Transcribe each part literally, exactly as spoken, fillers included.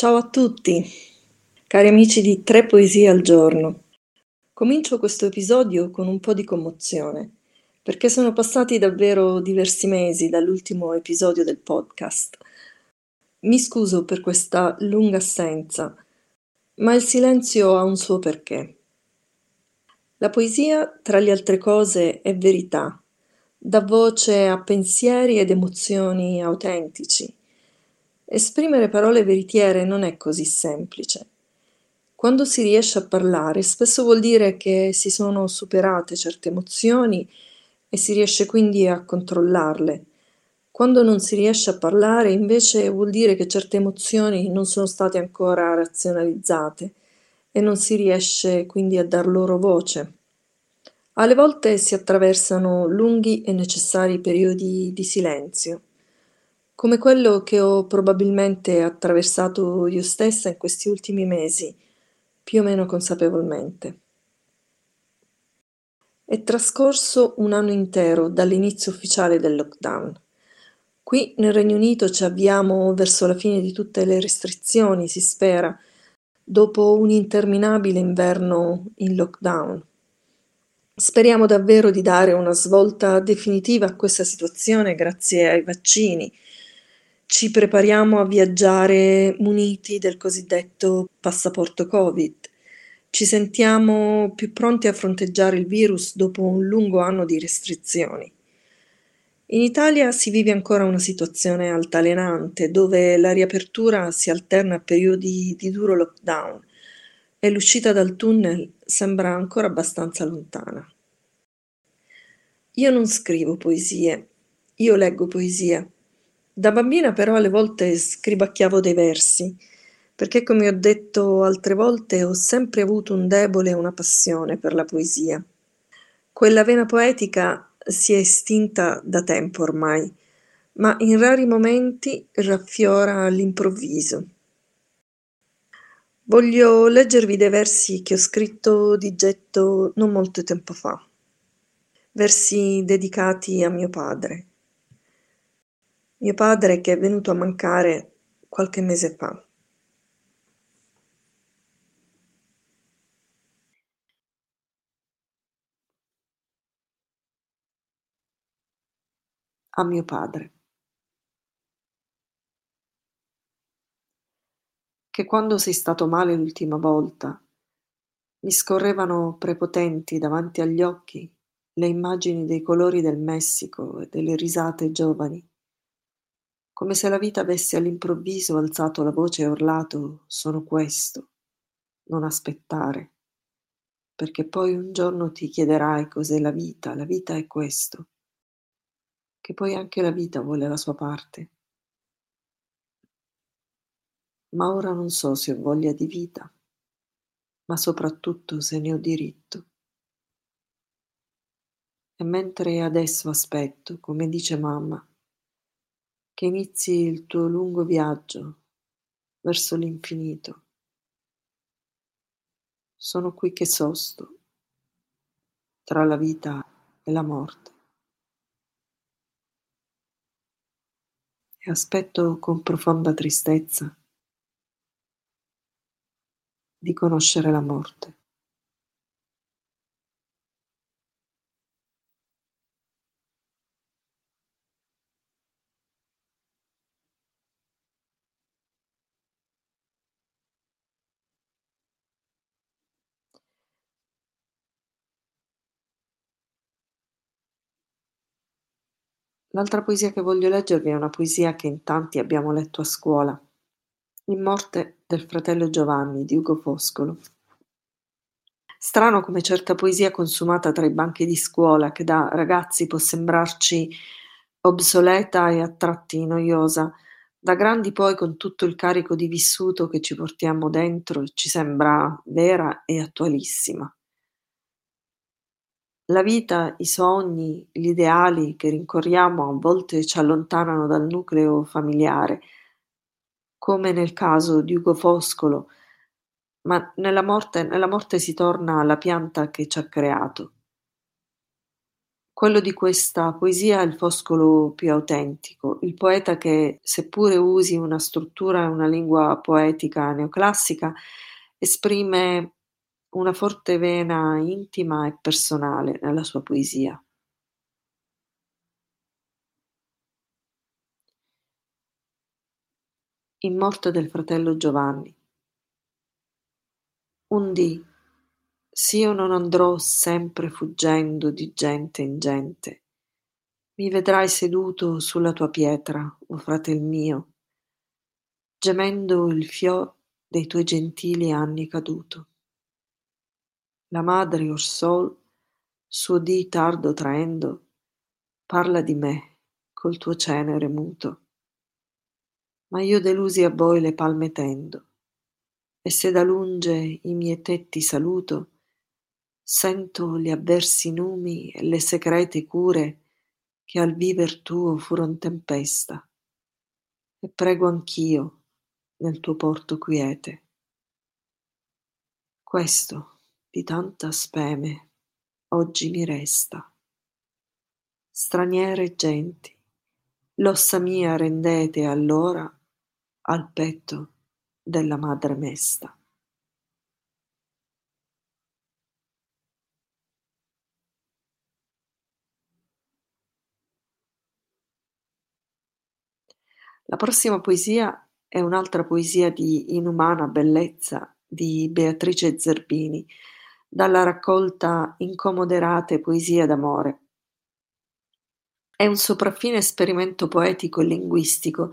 Ciao a tutti, cari amici di Tre Poesie al Giorno. Comincio questo episodio con un po' di commozione, perché sono passati davvero diversi mesi dall'ultimo episodio del podcast. Mi scuso per questa lunga assenza, ma il silenzio ha un suo perché. La poesia, tra le altre cose, è verità, dà voce a pensieri ed emozioni autentici. Esprimere parole veritiere non è così semplice. Quando si riesce a parlare, spesso vuol dire che si sono superate certe emozioni e si riesce quindi a controllarle. Quando non si riesce a parlare, invece, vuol dire che certe emozioni non sono state ancora razionalizzate e non si riesce quindi a dar loro voce. Alle volte si attraversano lunghi e necessari periodi di silenzio, come quello che ho probabilmente attraversato io stessa in questi ultimi mesi, più o meno consapevolmente. È trascorso un anno intero dall'inizio ufficiale del lockdown. Qui nel Regno Unito ci avviamo verso la fine di tutte le restrizioni, si spera, dopo un interminabile inverno in lockdown. Speriamo davvero di dare una svolta definitiva a questa situazione grazie ai vaccini. Ci prepariamo a viaggiare muniti del cosiddetto passaporto Covid. Ci sentiamo più pronti a fronteggiare il virus dopo un lungo anno di restrizioni. In Italia si vive ancora una situazione altalenante, dove la riapertura si alterna a periodi di duro lockdown e l'uscita dal tunnel sembra ancora abbastanza lontana. Io non scrivo poesie, io leggo poesia. Da bambina però alle volte scribacchiavo dei versi, perché come ho detto altre volte ho sempre avuto un debole e una passione per la poesia. Quella vena poetica si è estinta da tempo ormai, ma in rari momenti raffiora all'improvviso. Voglio leggervi dei versi che ho scritto di getto non molto tempo fa, versi dedicati a mio padre. Mio padre che è venuto a mancare qualche mese fa. A mio padre. Che quando sei stato male l'ultima volta, mi scorrevano prepotenti davanti agli occhi le immagini dei colori del Messico e delle risate giovani. Come se la vita avesse all'improvviso alzato la voce e urlato: sono questo, non aspettare, perché poi un giorno ti chiederai cos'è la vita, la vita è questo, che poi anche la vita vuole la sua parte. Ma ora non so se ho voglia di vita, ma soprattutto se ne ho diritto. E mentre adesso aspetto, come dice mamma, che inizi il tuo lungo viaggio verso l'infinito. Sono qui che sosto tra la vita e la morte e aspetto con profonda tristezza di conoscere la morte. L'altra poesia che voglio leggervi è una poesia che in tanti abbiamo letto a scuola, In morte del fratello Giovanni di Ugo Foscolo. Strano come certa poesia consumata tra i banchi di scuola, che da ragazzi può sembrarci obsoleta e a tratti noiosa, da grandi poi con tutto il carico di vissuto che ci portiamo dentro ci sembra vera e attualissima. La vita, i sogni, gli ideali che rincorriamo a volte ci allontanano dal nucleo familiare, come nel caso di Ugo Foscolo, ma nella morte, nella morte si torna alla pianta che ci ha creato. Quello di questa poesia è il Foscolo più autentico, il poeta che, seppure usi una struttura e una lingua poetica neoclassica, esprime una forte vena intima e personale nella sua poesia. In morte del fratello Giovanni. Un dì, s'io non andrò sempre fuggendo di gente in gente, mi vedrai seduto sulla tua pietra, o fratel mio, gemendo il fior dei tuoi gentili anni caduto. La madre or sol, suo dì tardo traendo, parla di me col tuo cenere muto. Ma io delusi a voi le palme tendo, e se da lunge i miei tetti saluto, sento gli avversi numi e le secrete cure che al viver tuo furon tempesta, e prego anch'io nel tuo porto quiete. Questo di tanta speme oggi mi resta. Straniere genti, l'ossa mia rendete allora al petto della madre mesta. La prossima poesia è un'altra poesia di inumana bellezza di Beatrice Zerbini, dalla raccolta Incomoderate poesie d'amore. È un sopraffine esperimento poetico e linguistico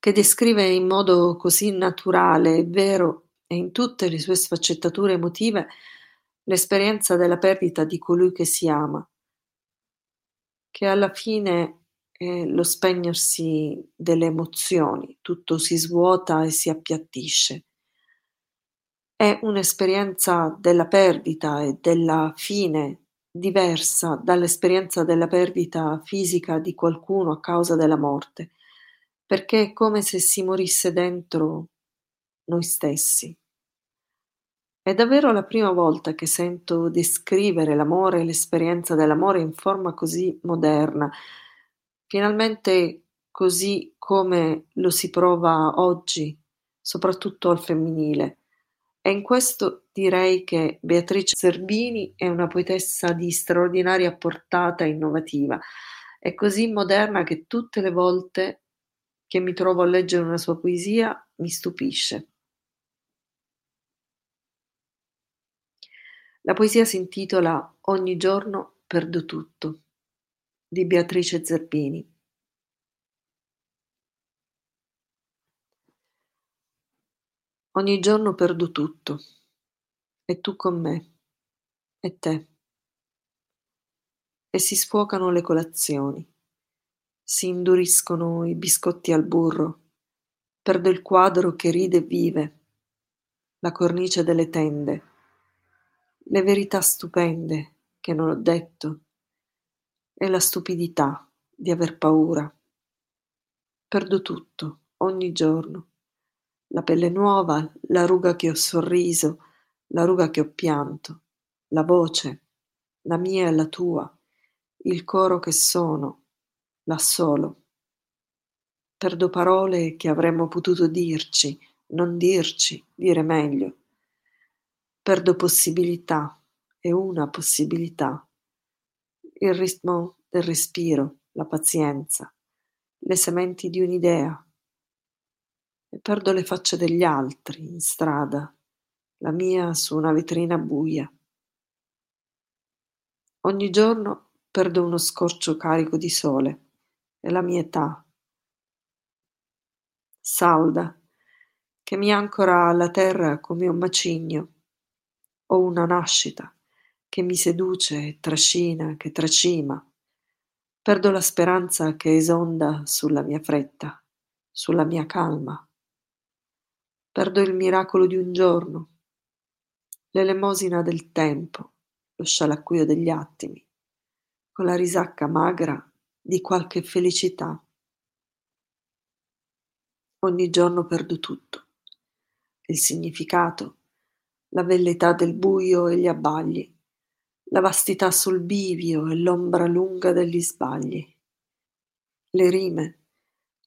che descrive in modo così naturale e vero e in tutte le sue sfaccettature emotive l'esperienza della perdita di colui che si ama, che alla fine è lo spegnersi delle emozioni, tutto si svuota e si appiattisce. È un'esperienza della perdita e della fine diversa dall'esperienza della perdita fisica di qualcuno a causa della morte, perché è come se si morisse dentro noi stessi. È davvero la prima volta che sento descrivere l'amore e l'esperienza dell'amore in forma così moderna, finalmente così come lo si prova oggi, soprattutto al femminile. E in questo direi che Beatrice Zerbini è una poetessa di straordinaria portata innovativa. È così moderna che tutte le volte che mi trovo a leggere una sua poesia mi stupisce. La poesia si intitola Ogni giorno perdo tutto, di Beatrice Zerbini. Ogni giorno perdo tutto, e tu con me, e te. E si sfocano le colazioni, si induriscono i biscotti al burro, perdo il quadro che ride e vive, la cornice delle tende, le verità stupende che non ho detto, e la stupidità di aver paura. Perdo tutto, ogni giorno. La pelle nuova, la ruga che ho sorriso, la ruga che ho pianto, la voce, la mia e la tua, il coro che sono, là solo. Perdo parole che avremmo potuto dirci, non dirci, dire meglio. Perdo possibilità, e una possibilità. Il ritmo del respiro, la pazienza, le sementi di un'idea. E perdo le facce degli altri in strada, la mia su una vetrina buia. Ogni giorno perdo uno scorcio carico di sole e la mia età, salda, che mi ancora alla terra come un macigno, o una nascita che mi seduce e trascina, che tracima. Perdo la speranza che esonda sulla mia fretta, sulla mia calma. Perdo il miracolo di un giorno, l'elemosina del tempo, lo scialacquio degli attimi, con la risacca magra di qualche felicità. Ogni giorno perdo tutto, il significato, la velleità del buio e gli abbagli, la vastità sul bivio e l'ombra lunga degli sbagli. Le rime,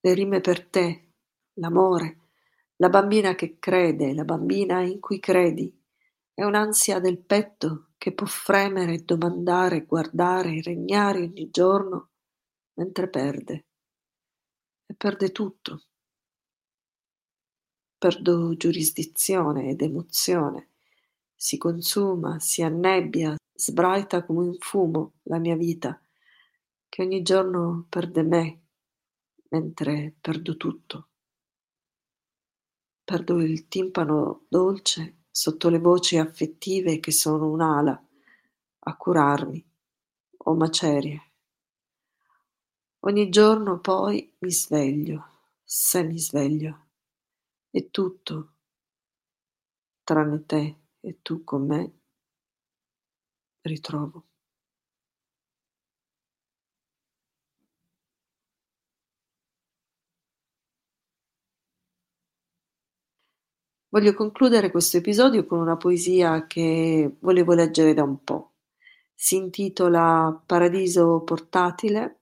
le rime per te, l'amore, la bambina che crede, la bambina in cui credi, è un'ansia del petto che può fremere, domandare, guardare, regnare ogni giorno, mentre perde. E perde tutto. Perdo giurisdizione ed emozione. Si consuma, si annebbia, sbraita come un fumo la mia vita, che ogni giorno perde me, mentre perdo tutto. Perdo il timpano dolce sotto le voci affettive che sono un'ala a curarmi o macerie. Ogni giorno poi mi sveglio, se mi sveglio, e tutto, tranne te e tu con me, ritrovo. Voglio concludere questo episodio con una poesia che volevo leggere da un po'. Si intitola Paradiso portatile,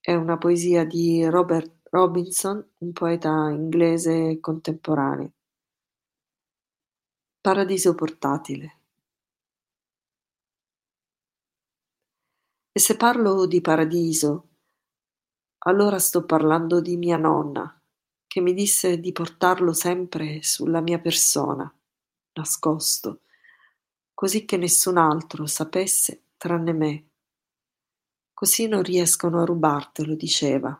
è una poesia di Robert Robinson, un poeta inglese contemporaneo. Paradiso portatile. E se parlo di paradiso, allora sto parlando di mia nonna, che mi disse di portarlo sempre sulla mia persona, nascosto, così che nessun altro sapesse tranne me. Così non riescono a rubartelo, diceva.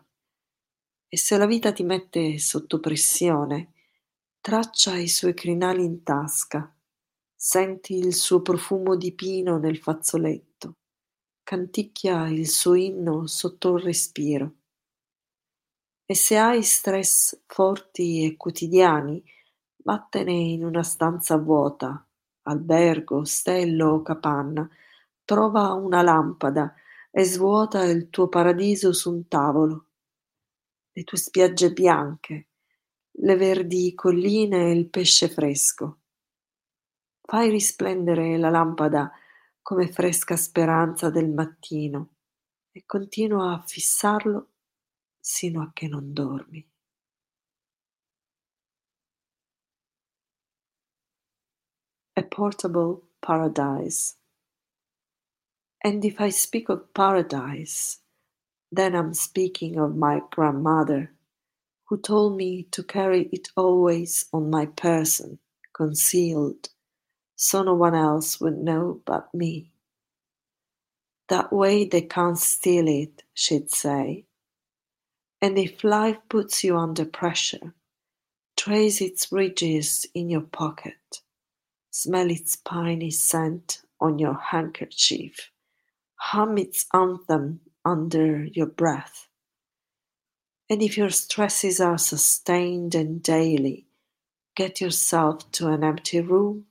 E se la vita ti mette sotto pressione, traccia i suoi crinali in tasca, senti il suo profumo di pino nel fazzoletto, canticchia il suo inno sotto il respiro. E se hai stress forti e quotidiani, vattene in una stanza vuota, albergo, ostello o capanna, trova una lampada e svuota il tuo paradiso su un tavolo, le tue spiagge bianche, le verdi colline e il pesce fresco. Fai risplendere la lampada come fresca speranza del mattino e continua a fissarlo sino a che non dormi. A Portable Paradise. And if I speak of paradise, then I'm speaking of my grandmother, who told me to carry it always on my person, concealed, so no one else would know but me. That way they can't steal it, she'd say. And if life puts you under pressure, trace its ridges in your pocket, smell its piney scent on your handkerchief, hum its anthem under your breath. And if your stresses are sustained and daily, get yourself to an empty room,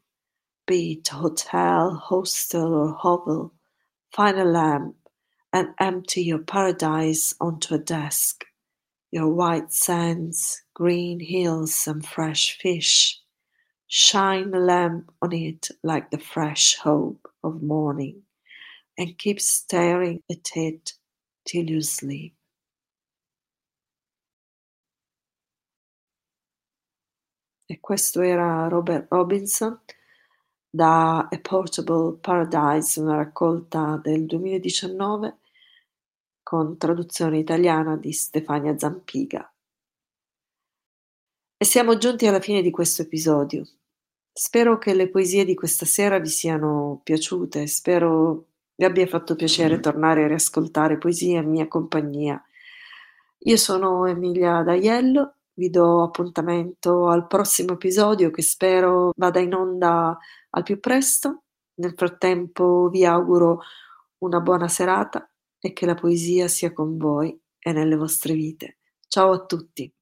be it hotel, hostel or hovel, find a lamp and empty your paradise onto a desk. Your white sands, green hills and fresh fish. Shine a lamp on it like the fresh hope of morning and keep staring at it till you sleep. E questo era Robert Robinson da A Portable Paradise, una raccolta del duemiladiciannove con traduzione italiana di Stefania Zampiga. E siamo giunti alla fine di questo episodio. Spero che le poesie di questa sera vi siano piaciute, spero vi abbia fatto piacere tornare a riascoltare poesie in mia compagnia. Io sono Emilia D'Aiello, vi do appuntamento al prossimo episodio che spero vada in onda al più presto. Nel frattempo vi auguro una buona serata e che la poesia sia con voi e nelle vostre vite. Ciao a tutti!